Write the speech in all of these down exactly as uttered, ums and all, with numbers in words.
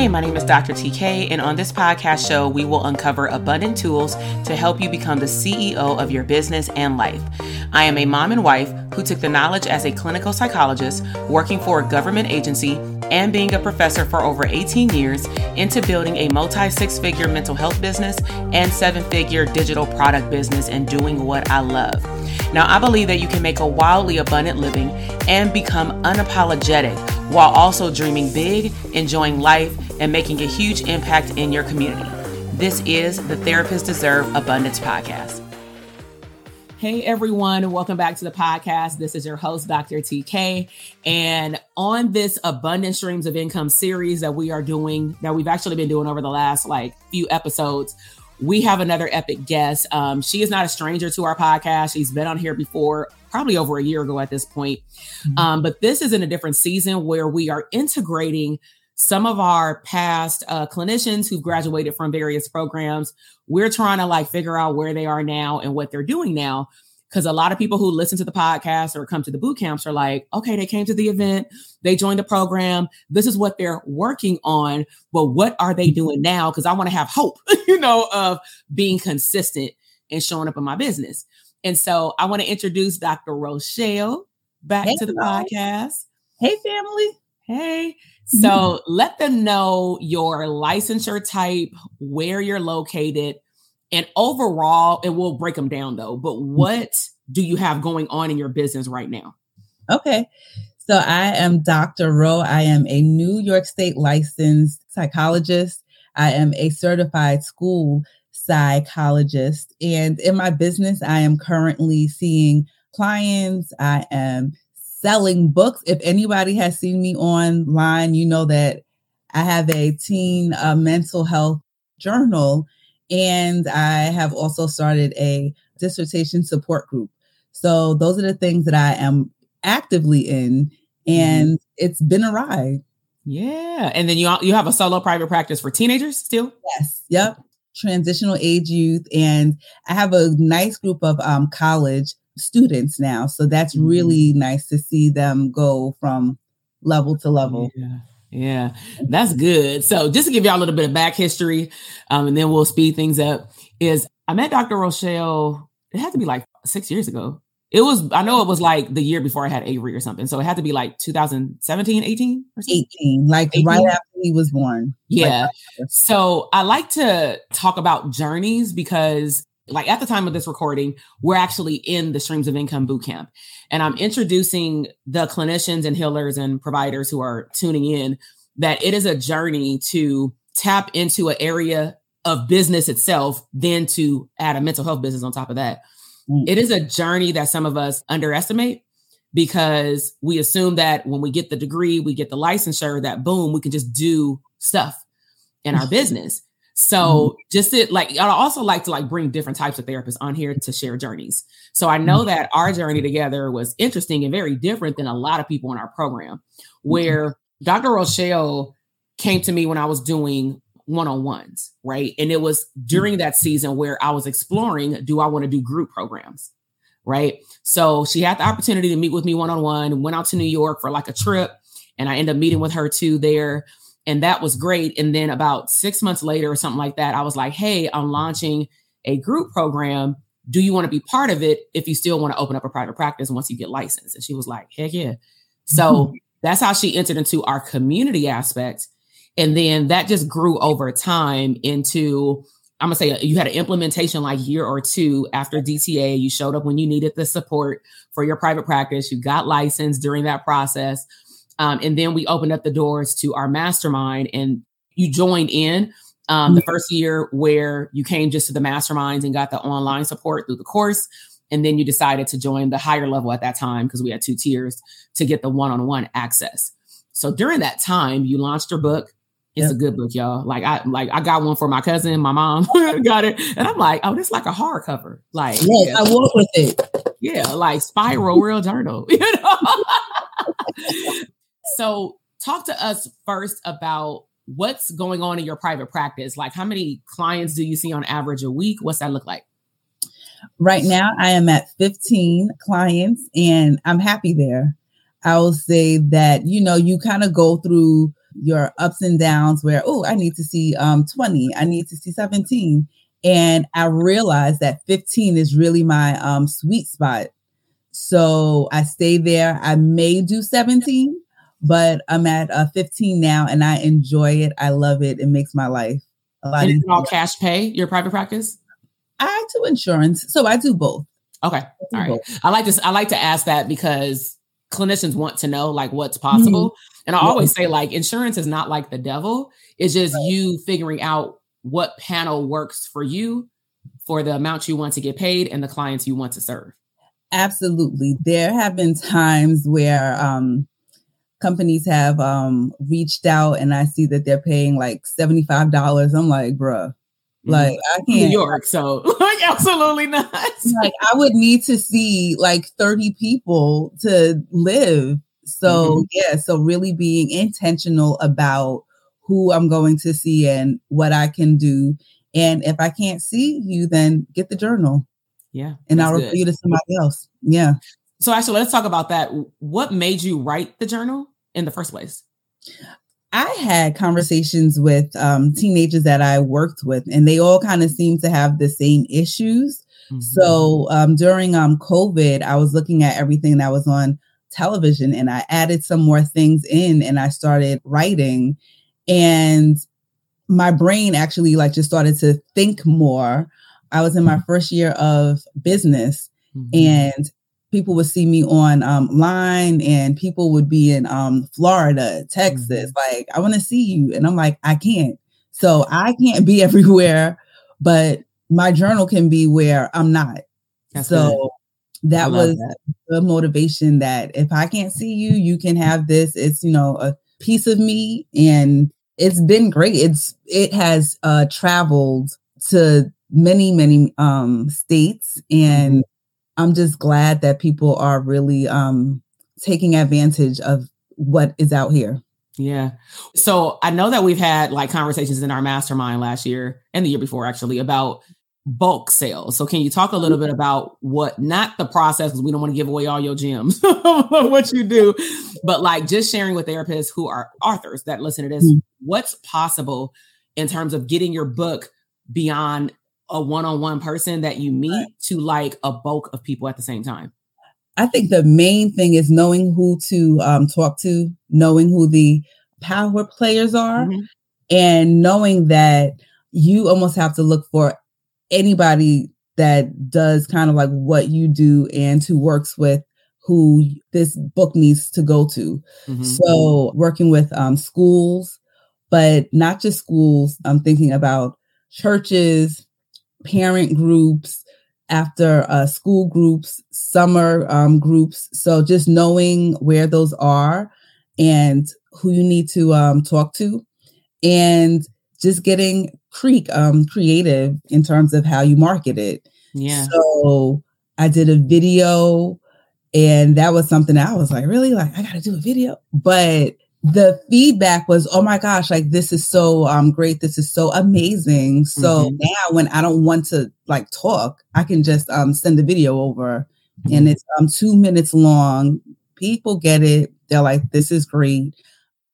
Hey, my name is Doctor T K, and on this podcast show, we will uncover abundant tools to help you become the C E O of your business and life. I am a mom and wife who took the knowledge as a clinical psychologist, working for a government agency, and being a professor for over eighteen years into building a multi-six-figure mental health business and seven-figure digital product business and doing what I love. Now, I believe that you can make a wildly abundant living and become unapologetic while also dreaming big, enjoying life, and making a huge impact in your community. This is the Therapists Deserve Abundance podcast. Hey everyone, and welcome back to the podcast. This is your host, Doctor T K. And on this Abundant Streams of Income series that we are doing, that we've actually been doing over the last like few episodes, we have another epic guest. Um, she is not a stranger to our podcast. She's been on here before, probably over a year ago at this point. Mm-hmm. Um, but this is in a different season where we are integrating some of our past uh, clinicians who've graduated from various programs. We're trying to like figure out where they are now and what they're doing now. Because a lot of people who listen to the podcast or come to the boot camps are like, okay, they came to the event, they joined the program. This is what they're working on. But what are they doing now? Because I want to have hope, you know, of being consistent and showing up in my business. And so I want to introduce Doctor Rochelle back hey, to the guys. podcast. Hey, family. Hey. So let them know your licensure type, where you're located, and overall, and we'll break them down though, but what do you have going on in your business right now? Okay. So I am Doctor Rowe. I am a New York State licensed psychologist. I am a certified school psychologist. And in my business, I am currently seeing clients. I am selling books. If anybody has seen me online, you know that I have a teen uh, mental health journal, and I have also started a dissertation support group. So those are the things that I am actively in, and mm-hmm. It's been a ride. Yeah. And then you you have a solo private practice for teenagers still? Yes. Yep. Transitional age youth. And I have a nice group of um, college students now. So that's really nice to see them go from level to level. Yeah, yeah, that's good. So just to give y'all a little bit of back history, um, and then we'll speed things up, is I met Doctor Rochelle, it had to be like six years ago. It was, I know it was like the year before I had Avery or something. So it had to be like two thousand seventeen, eighteen or something. eighteen, like eighteen? Right after he was born. Yeah. Like so I like to talk about journeys because like at the time of this recording, we're actually in the Streams of Income Bootcamp. And I'm introducing the clinicians and healers and providers who are tuning in that it is a journey to tap into an area of business itself, then to add a mental health business on top of that. Mm. It is a journey that some of us underestimate because we assume that when we get the degree, we get the licensure, that boom, we can just do stuff in our business. So just it like, I also like to like bring different types of therapists on here to share journeys. So I know that our journey together was interesting and very different than a lot of people in our program, where Doctor Rochelle came to me when I was doing one-on-ones, right? And it was during that season where I was exploring, do I want to do group programs, right? So she had the opportunity to meet with me one-on-one, went out to New York for like a trip, and I ended up meeting with her too there. And that was great. And then about six months later or something like that, I was like, hey, I'm launching a group program. Do you want to be part of it if you still want to open up a private practice once you get licensed? And she was like, heck yeah. So mm-hmm. That's how she entered into our community aspect. And then that just grew over time into, I'm going to say you had an implementation like year or two after D T A. You showed up when you needed the support for your private practice. You got licensed during that process. Um, and then we opened up the doors to our mastermind, and you joined in um, the first year where you came just to the masterminds and got the online support through the course. And then you decided to join the higher level at that time because we had two tiers to get the one-on-one access. So during that time, you launched your book. It's yep. a good book, y'all. Like I like I got one for my cousin, my mom got it. And I'm like, oh, this is like a hardcover. Like, yes, yeah. I work with it. Yeah, like Spiral Real Journal, you know? So talk to us first about what's going on in your private practice. Like how many clients do you see on average a week? What's that look like? Right now, I am at fifteen clients and I'm happy there. I will say that, you know, you kind of go through your ups and downs where, oh, I need to see um, twenty, I need to see seventeen. And I realized that fifteen is really my um, sweet spot. So I stay there. I may do seventeen, but I'm at uh, fifteen now and I enjoy it. I love it. It makes my life a lot easier. Is it all cash pay, your private practice? I do insurance. So I do both. Okay. Do all right. Both. I like this. I like to ask that because clinicians want to know like what's possible. Mm-hmm. And I yeah. always say like insurance is not like the devil. It's just right. you figuring out what panel works for you for the amount you want to get paid and the clients you want to serve. Absolutely. There have been times where um, companies have um, reached out and I see that they're paying like seventy-five dollars. I'm like, bruh, like I can't. New York, so like, absolutely not. Like I would need to see like thirty people to live. So mm-hmm. yeah, so really being intentional about who I'm going to see and what I can do. And if I can't see you, then get the journal. Yeah. And I'll refer you to somebody else. Yeah. So actually, let's talk about that. What made you write the journal in the first place? I had conversations with um, teenagers that I worked with, and they all kind of seemed to have the same issues. Mm-hmm. So um, during um, COVID, I was looking at everything that was on television, and I added some more things in, and I started writing. And my brain actually like just started to think more. I was in my first year of business mm-hmm. and people would see me on um, line and people would be in um, Florida, Texas, mm-hmm. like, I want to see you. And I'm like, I can't. So I can't be everywhere, but my journal can be where I'm not. That's so good. that I was that. the motivation that if I can't see you, you can have this. It's, you know, a piece of me. And it's been great. It's, it has uh, traveled to many, many um, states. And I'm just glad that people are really um, taking advantage of what is out here. Yeah. So I know that we've had like conversations in our mastermind last year and the year before actually about bulk sales. So can you talk a little bit about what, not the process, because we don't want to give away all your gems, what you do, but like just sharing with therapists who are authors that listen to this, mm-hmm. what's possible in terms of getting your book beyond a one-on-one person that you meet to like a bulk of people at the same time? I think the main thing is knowing who to um, talk to, knowing who the power players are, mm-hmm. and knowing that you almost have to look for anybody that does kind of like what you do and who works with who this book needs to go to. Mm-hmm. So working with um, schools, but not just schools. I'm thinking about churches, parent groups, after uh, school groups, summer um, groups. So just knowing where those are and who you need to um, talk to, and just getting creek um, creative in terms of how you market it. Yeah. So I did a video, and that was something that I was like, really, like I got to do a video, but the feedback was, oh my gosh, like this is so um, great. This is so amazing. So mm-hmm. now when I don't want to like talk, I can just um, send the video over mm-hmm. and it's um, two minutes long. People get it. They're like, this is great.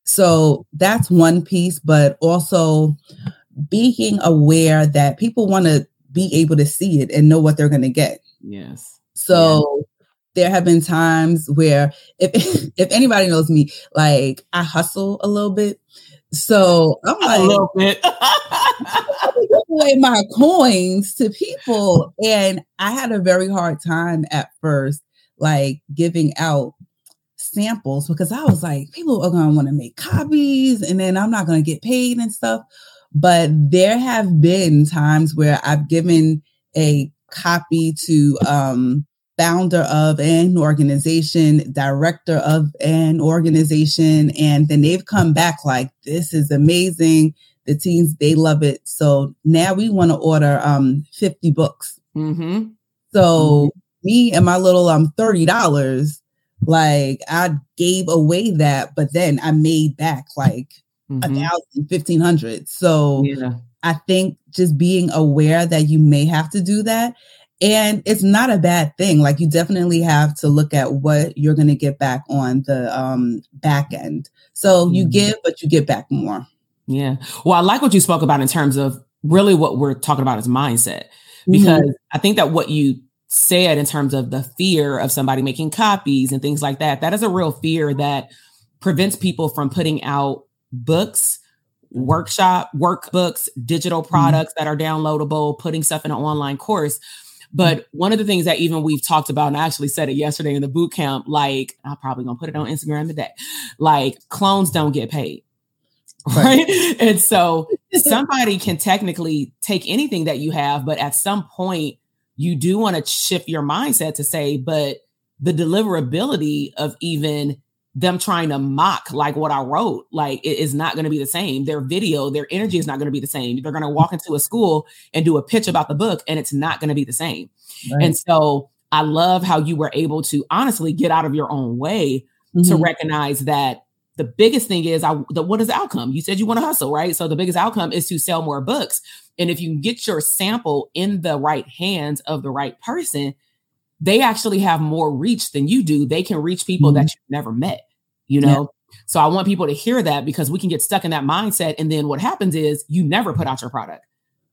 So that's one piece, but also being aware that people want to be able to see it and know what they're going to get. Yes. So yeah. There have been times where if if anybody knows me, like I hustle a little bit. So I'm like, a little bit. I give away my coins to people. And I had a very hard time at first, like giving out samples because I was like, people are going to want to make copies and then I'm not going to get paid and stuff. But there have been times where I've given a copy to, um, founder of an organization, director of an organization. And then they've come back like, this is amazing. The teens, they love it. So now we want to order um, fifty books. Mm-hmm. So mm-hmm. me and my little um, thirty dollars, like I gave away that, but then I made back like mm-hmm. one thousand, fifteen hundred. So yeah. I think just being aware that you may have to do that. And it's not a bad thing. Like, you definitely have to look at what you're going to get back on the um, back end. So you mm-hmm. give, but you get back more. Yeah. Well, I like what you spoke about in terms of really what we're talking about is mindset, because mm-hmm. I think that what you said in terms of the fear of somebody making copies and things like that, that is a real fear that prevents people from putting out books, workshop, workbooks, digital products mm-hmm. that are downloadable, putting stuff in an online course. But one of the things that even we've talked about, and I actually said it yesterday in the boot camp, like, I'm probably going to put it on Instagram today, like, clones don't get paid. Right. right? And so somebody can technically take anything that you have, but at some point you do want to shift your mindset to say, but the deliverability of even them trying to mock like what I wrote, like, it is not going to be the same. Their video, their energy is not going to be the same. They're going to walk into a school and do a pitch about the book, and it's not going to be the same. Right. And so I love how you were able to honestly get out of your own way mm-hmm. to recognize that the biggest thing is, I, the, what is the outcome? You said you want to hustle, right? So the biggest outcome is to sell more books. And if you can get your sample in the right hands of the right person, they actually have more reach than you do. They can reach people mm-hmm. that you've never met, you know? Yeah. So I want people to hear that, because we can get stuck in that mindset. And then what happens is you never put out your product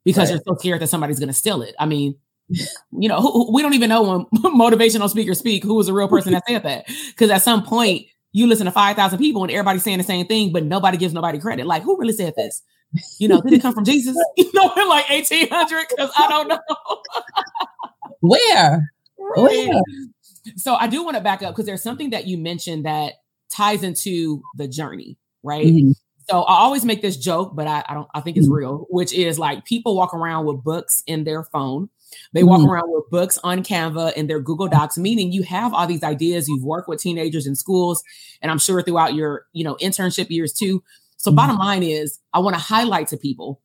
because right. you're so scared that somebody's going to steal it. I mean, you know, who, we don't even know when motivational speakers speak, who was the real person that said that. Because at some point, you listen to five thousand people and everybody's saying the same thing, but nobody gives nobody credit. Like, who really said this? You know, did it come from Jesus? You know, in like eighteen hundred? Because I don't know. Where? Where? So I do want to back up, because there's something that you mentioned that ties into the journey, right? Mm-hmm. So I always make this joke, but I, I don't, I think it's mm-hmm. real, which is like, people walk around with books in their phone. They walk mm-hmm. around with books on Canva and their Google Docs, meaning you have all these ideas. You've worked with teenagers in schools, and I'm sure throughout your, you know, internship years too. So mm-hmm. bottom line is, I want to highlight to people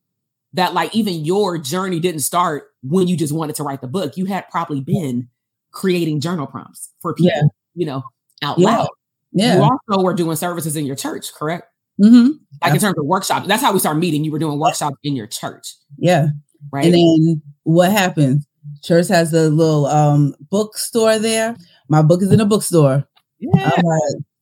that, like, even your journey didn't start when you just wanted to write the book. You had probably been creating journal prompts for people, yeah. you know, out yeah. loud. Yeah. You also were doing services in your church, correct? Mm-hmm. Like yeah. in terms of workshops. That's how we started meeting. You were doing workshops in your church. Yeah. Right. And then what happens? Church has a little um, bookstore there. My book is in a bookstore. Yeah. Uh,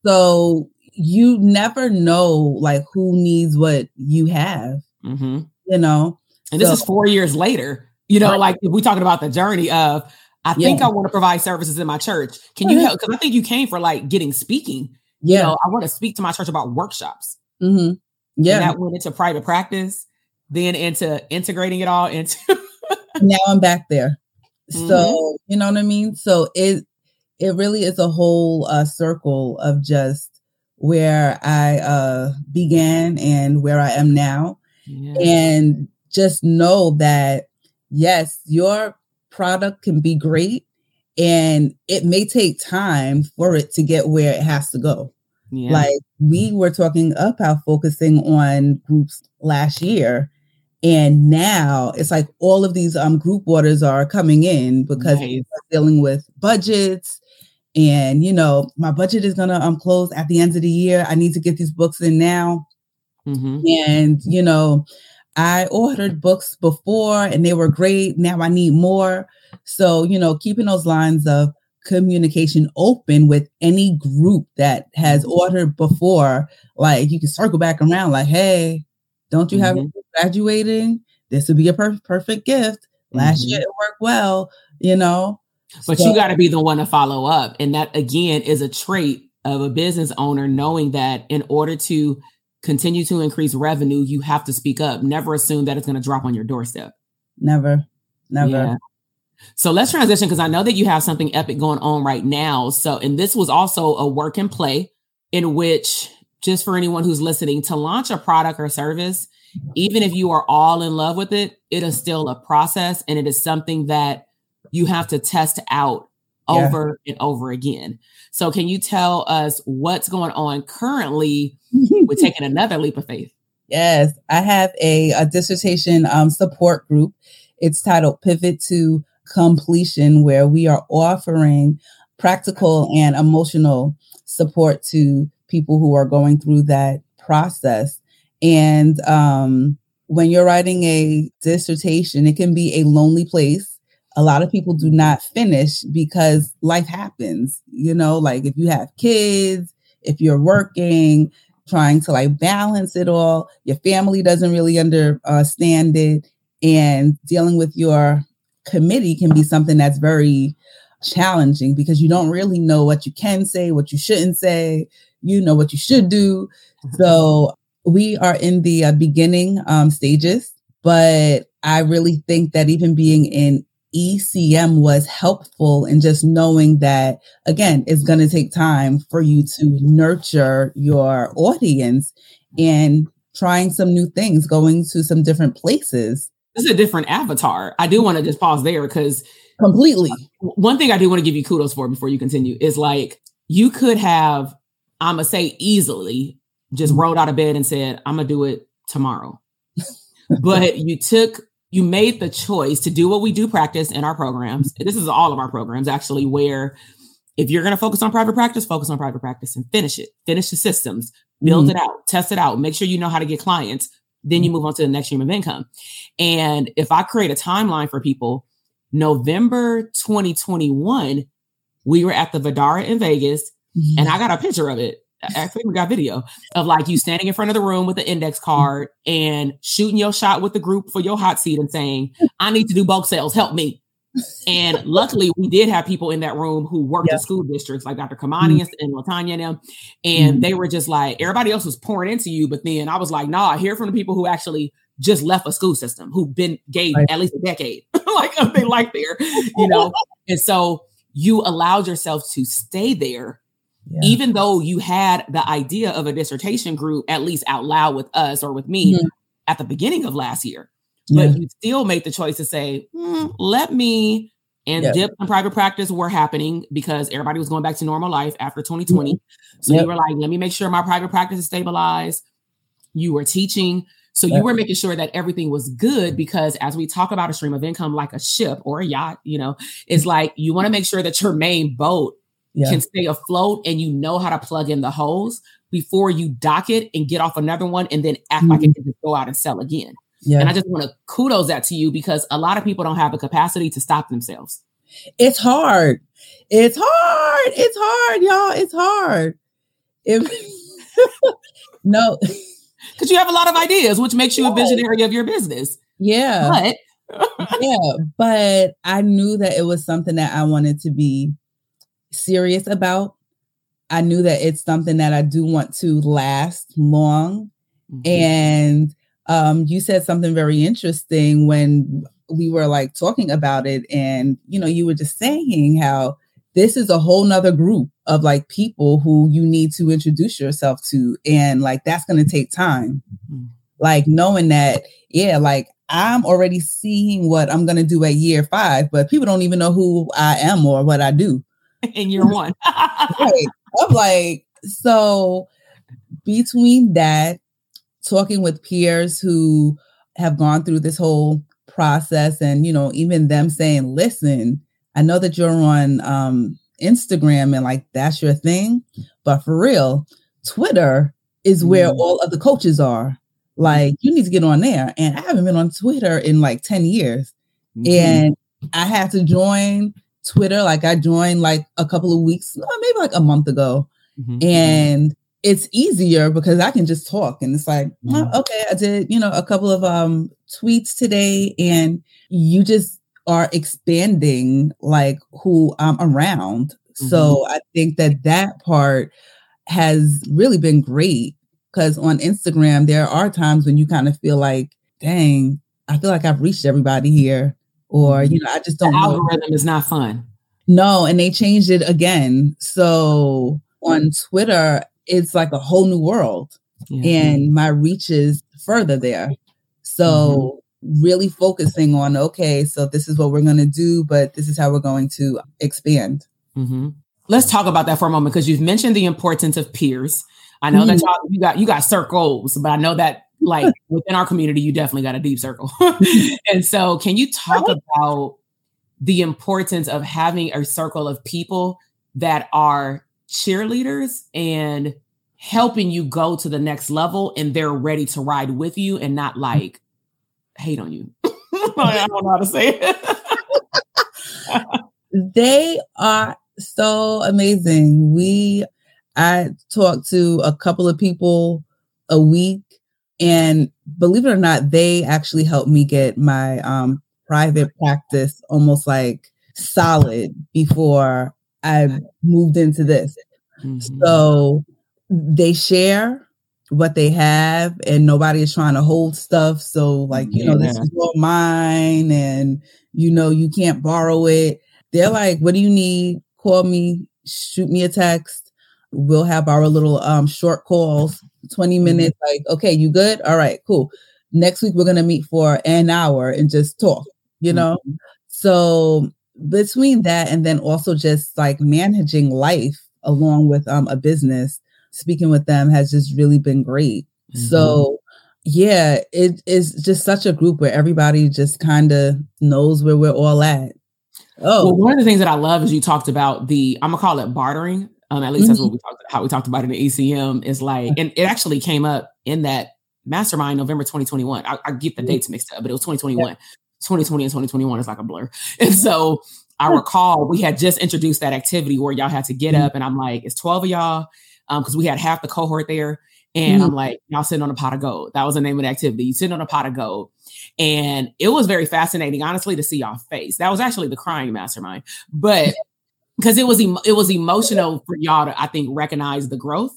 so you never know, like, who needs what you have, mm-hmm. you know? And so, this is four years later, you know, right. like, if we're talking about the journey of, I think yeah. I want to provide services in my church. Can you help? Because I think you came for, like, getting speaking. Yeah. You know, I want to speak to my church about workshops. Mm-hmm. Yeah. And that went into private practice, then into integrating it all into... Now I'm back there. So, mm-hmm. you know what I mean? So it it really is a whole uh, circle of just where I uh, began and where I am now. Yeah. And just know that, yes, your product can be great, and it may take time for it to get where it has to go. Yeah. Like, we were talking about focusing on groups last year. And now it's like all of these um, group orders are coming in because nice. We're dealing with budgets, and, you know, my budget is going to um, close at the end of the year. I need to get these books in now. Mm-hmm. And, you know, I ordered books before and they were great. Now I need more. So, you know, keeping those lines of communication open with any group that has ordered before, like, you can circle back around like, hey, don't you have mm-hmm. a graduating? This would be a per- perfect gift. Last mm-hmm. year it worked well, you know. But so, you got to be the one to follow up. And that, again, is a trait of a business owner, knowing that in order to continue to increase revenue, you have to speak up. Never assume that it's going to drop on your doorstep. Never, never. Yeah. So let's transition, because I know that you have something epic going on right now. So, and this was also a work and play in which... Just for anyone who's listening, to launch a product or service, even if you are all in love with it, it is still a process, and it is something that you have to test out yeah. over and over again. So can you tell us what's going on currently with taking another leap of faith? Yes, I have a, a dissertation um, support group. It's titled Pivot to Completion, where we are offering practical and emotional support to people who are going through that process. And um, when you're writing a dissertation, it can be a lonely place a lot of people do not finish because life happens, you know, like if you have kids, if you're working, trying to like balance it all, your family doesn't really understand it. And dealing with your committee can be something that's very challenging because you don't really know what you can say, what you shouldn't say, you know, what you should do. So we are in the uh, beginning um, stages, but I really think that even being in E C M was helpful in just knowing that, again, it's going to take time for you to nurture your audience and trying some new things, going to some different places. This is a different avatar. I do want to just pause there because completely. One thing I do want to give you kudos for before you continue is like, you could have, I'm going to say easily, just rolled out of bed and said, I'm going to do it tomorrow. But you took, you made the choice to do what we do practice in our programs. This is all of our programs, actually, where if you're going to focus on private practice, focus on private practice and finish it. Finish the systems, build mm-hmm. it out, test it out, make sure you know how to get clients. Then you move on to the next stream of income. And if I create a timeline for people, November twenty twenty-one, we were at the Vidara in Vegas, mm-hmm. and I got a picture of it. Actually, we got video of like you standing in front of the room with an index card and shooting your shot with the group for your hot seat and saying, I need to do bulk sales. Help me. And luckily we did have people in that room who worked yes. in school districts like Doctor Kamani mm-hmm. and Latanya and them. And mm-hmm. they were just like, everybody else was pouring into you. But then I was like, nah, I hear from the people who actually just left a school system, who've been gay right. at least a decade, like they like there, you know? And so you allowed yourself to stay there. Yeah. Even though you had the idea of a dissertation group, at least out loud with us or with me mm-hmm. at the beginning of last year, yeah. but you still made the choice to say, mm, let me and yeah. dip and private practice were happening because everybody was going back to normal life after twenty twenty. Mm-hmm. So yep. you were like, let me make sure my private practice is stabilized. You were teaching. So yep. you were making sure that everything was good because as we talk about a stream of income, like a ship or a yacht, you know, it's like, you want to make sure that your main boat Yeah. can stay afloat and you know how to plug in the holes before you dock it and get off another one and then act mm-hmm. like it can just go out and sell again. Yeah. And I just want to kudos that to you because a lot of people don't have the capacity to stop themselves. It's hard. It's hard. It's hard, y'all. It's hard. It- no. Because you have a lot of ideas, which makes you yeah. a visionary of your business. Yeah. But yeah. But I knew that it was something that I wanted to be serious about. I knew that it's something that I do want to last long. Mm-hmm. And um, you said something very interesting when we were like talking about it. And, you know, you were just saying how this is a whole nother group of like people who you need to introduce yourself to. And like, that's going to take time. Mm-hmm. Like knowing that, yeah, like I'm already seeing what I'm going to do at year five, but people don't even know who I am or what I do. In year one. Right. I'm like, so between that, talking with peers who have gone through this whole process and, you know, even them saying, listen, I know that you're on um, Instagram and like, that's your thing. But for real, Twitter is where mm-hmm. all of the coaches are. Like, you need to get on there. And I haven't been on Twitter in like ten years. Mm-hmm. And I had to join Twitter, like I joined like a couple of weeks, maybe like a month ago. Mm-hmm. And it's easier because I can just talk and it's like, mm-hmm. oh, okay, I did, you know, a couple of um, tweets today and you just are expanding like who I'm around. Mm-hmm. So I think that that part has really been great because on Instagram, there are times when you kind of feel like, dang, I feel like I've reached everybody here. Or, you know, I just don't know. The algorithm is not fun. No, and they changed it again. So on Twitter, it's like a whole new world. Mm-hmm. And my reach is further there. So mm-hmm. really focusing on, okay, so this is what we're going to do, but this is how we're going to expand. Mm-hmm. Let's talk about that for a moment, because you've mentioned the importance of peers. I know mm-hmm. that y'all, you got you got circles, but I know that like within our community, you definitely got a deep circle. And so can you talk about the importance of having a circle of people that are cheerleaders and helping you go to the next level and they're ready to ride with you and not like hate on you? I don't know how to say it. They are so amazing. We, I talked to a couple of people a week, and believe it or not, they actually helped me get my um, private practice almost like solid before I moved into this. Mm-hmm. So they share what they have, and nobody is trying to hold stuff. So like, you yeah. know, this is all mine, and you know, you can't borrow it. They're like, what do you need? Call me, shoot me a text. We'll have our little um, short calls, twenty minutes. Like, okay, you good? All right, cool. Next week, we're going to meet for an hour and just talk, you know? Mm-hmm. So between that, and then also just like managing life along with um, a business, speaking with them has just really been great. Mm-hmm. So yeah, it is just such a group where everybody just kind of knows where we're all at. Oh, well, one of the things that I love is you talked about the, I'm gonna call it bartering. Um, at least mm-hmm. that's what we talked, how we talked about it in the E C M is like, and it actually came up in that mastermind, November twenty twenty-one. I, I get the dates mixed up, but it was twenty twenty-one, yeah. twenty twenty and twenty twenty-one is like a blur. And so I recall we had just introduced that activity where y'all had to get mm-hmm. up, and I'm like, it's twelve of y'all. Um, cause we had half the cohort there, and mm-hmm. I'm like, y'all sitting on a pot of gold. That was the name of the activity. You sitting on a pot of gold. And it was very fascinating, honestly, to see y'all face. That was actually the crying mastermind, but because it was, em- it was emotional for y'all to, I think, recognize the growth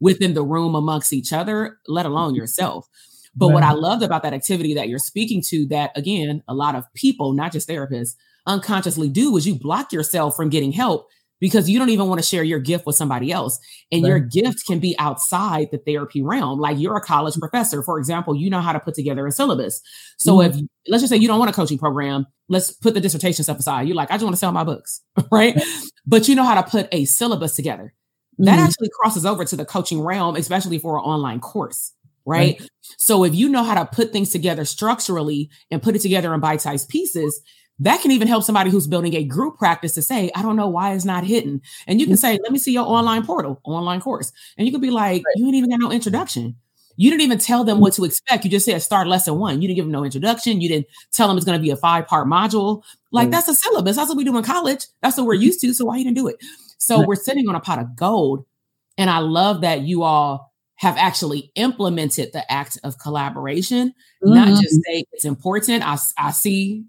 within the room amongst each other, let alone yourself. But right. what I loved about that activity that you're speaking to, that again, a lot of people, not just therapists, unconsciously do is you block yourself from getting help because you don't even want to share your gift with somebody else. And right. your gift can be outside the therapy realm. Like you're a college professor, for example, you know how to put together a syllabus. So mm-hmm. if let's just say you don't want a coaching program, let's put the dissertation stuff aside. You're like, I just want to sell my books, right? But you know how to put a syllabus together. That mm-hmm. actually crosses over to the coaching realm, especially for an online course, right? right? So if you know how to put things together structurally and put it together in bite-sized pieces, that can even help somebody who's building a group practice to say, I don't know why it's not hitting. And you can say, let me see your online portal, online course. And you can be like, right. you ain't even got no introduction. You didn't even tell them what to expect. You just said start lesson one. You didn't give them no introduction. You didn't tell them it's going to be a five-part module. Like, mm. that's a syllabus. That's what we do in college. That's what we're used to. So why you didn't do it? So right. we're sitting on a pot of gold. And I love that you all have actually implemented the act of collaboration, mm-hmm. not just say it's important. I, I see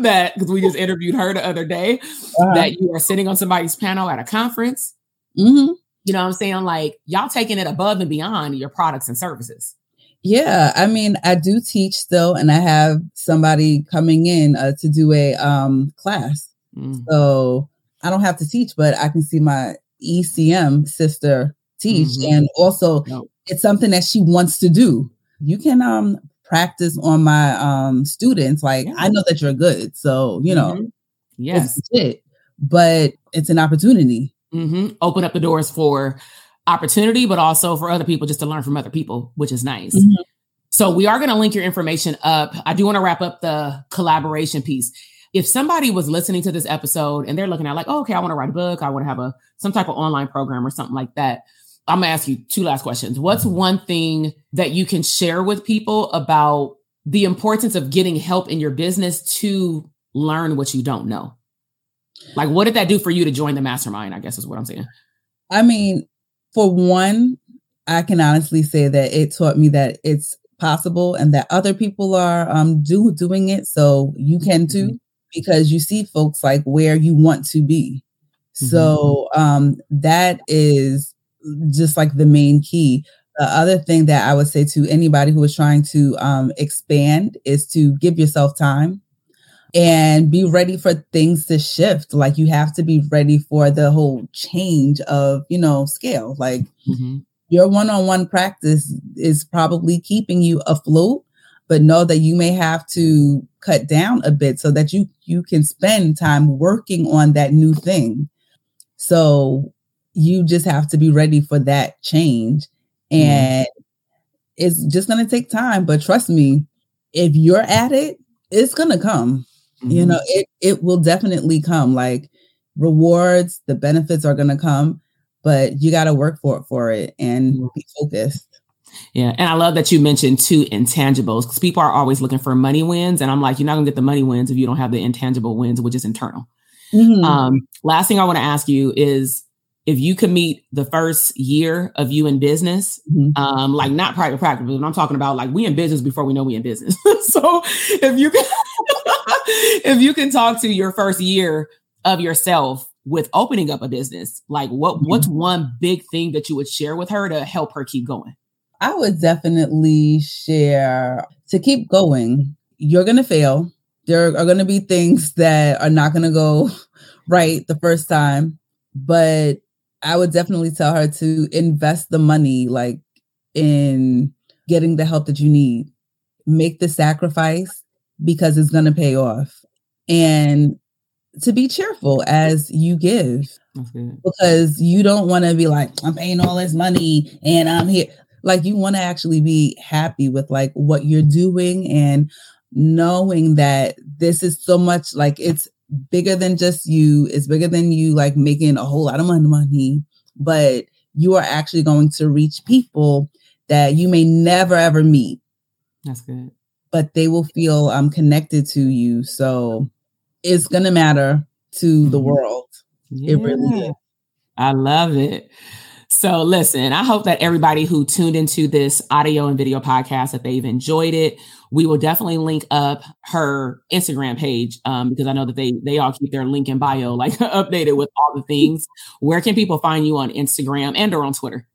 that because we just interviewed her the other day, uh-huh. that you are sitting on somebody's panel at a conference. Mm-hmm. You know what I'm saying? Like y'all taking it above and beyond your products and services. Yeah. I mean, I do teach still, and I have somebody coming in uh, to do a um, class. Mm. So I don't have to teach, but I can see my E C M sister teach. Mm-hmm. And also no. it's something that she wants to do. You can um, practice on my um, students. Like yeah. I know that you're good. So, you mm-hmm. know, yes, it's legit, but it's an opportunity. Mm-hmm. Open up the doors for opportunity, but also for other people just to learn from other people, which is nice. Mm-hmm. So we are going to link your information up. I do want to wrap up the collaboration piece. If somebody was listening to this episode and they're looking at like, oh, okay, I want to write a book. I want to have a some type of online program or something like that. I'm going to ask you two last questions. What's one thing that you can share with people about the importance of getting help in your business to learn what you don't know? Like, what did that do for you to join the mastermind, I guess is what I'm saying. I mean, for one, I can honestly say that it taught me that it's possible and that other people are um, do doing it. So you can too, mm-hmm. because you see folks like where you want to be. Mm-hmm. So um, that is just like the main key. The other thing that I would say to anybody who is trying to um, expand is to give yourself time. And be ready for things to shift. Like you have to be ready for the whole change of, you know, scale. Like mm-hmm. your one-on-one practice is probably keeping you afloat, but know that you may have to cut down a bit so that you, you can spend time working on that new thing. So you just have to be ready for that change. And mm-hmm. it's just going to take time, but trust me, if you're at it, it's going to come. Mm-hmm. You know, it, it will definitely come. Like rewards, the benefits are going to come, but you got to work for it, for it and mm-hmm. be focused. Yeah. And I love that you mentioned two intangibles because people are always looking for money wins. And I'm like, you're not going to get the money wins if you don't have the intangible wins, which is internal. Mm-hmm. Um, last thing I want to ask you is, if you could meet the first year of you in business, mm-hmm. um, like not private practice, but I'm talking about like we in business before we know we in business. So if you can, if you can talk to your first year of yourself with opening up a business, like what, mm-hmm. what's one big thing that you would share with her to help her keep going? I would definitely share to keep going. You're going to fail. There are going to be things that are not going to go right the first time, but I would definitely tell her to invest the money, like in getting the help that you need. Make the sacrifice because it's going to pay off, and to be cheerful as you give, mm-hmm. because you don't want to be like, I'm paying all this money and I'm here. Like, you want to actually be happy with like what you're doing and knowing that this is so much, like it's bigger than just you. It's bigger than you, like making a whole lot of money, but you are actually going to reach people that you may never, ever meet. That's good. But they will feel um, connected to you. So it's going to matter to the world. Yeah. It really is. I love it. So listen, I hope that everybody who tuned into this audio and video podcast, that they've enjoyed it. We will definitely link up her Instagram page um, because I know that they they all keep their link in bio like updated with all the things. Where can people find you on Instagram and or on Twitter?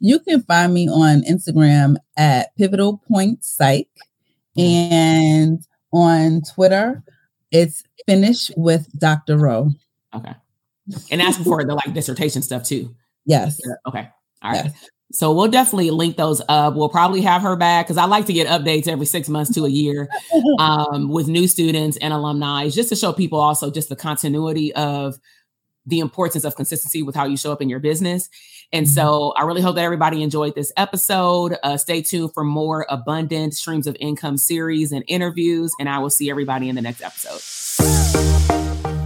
You can find me on Instagram at Pivotal Point Psych, and on Twitter it's Finish with Doctor Rowe. Okay, and that's for the like dissertation stuff too. Yes. Okay. All right. Yes. So we'll definitely link those up. We'll probably have her back because I like to get updates every six months to a year um, with new students and alumni, just to show people also just the continuity of the importance of consistency with how you show up in your business. And mm-hmm. so I really hope that everybody enjoyed this episode. Uh, stay tuned for more abundant streams of income series and interviews. And I will see everybody in the next episode.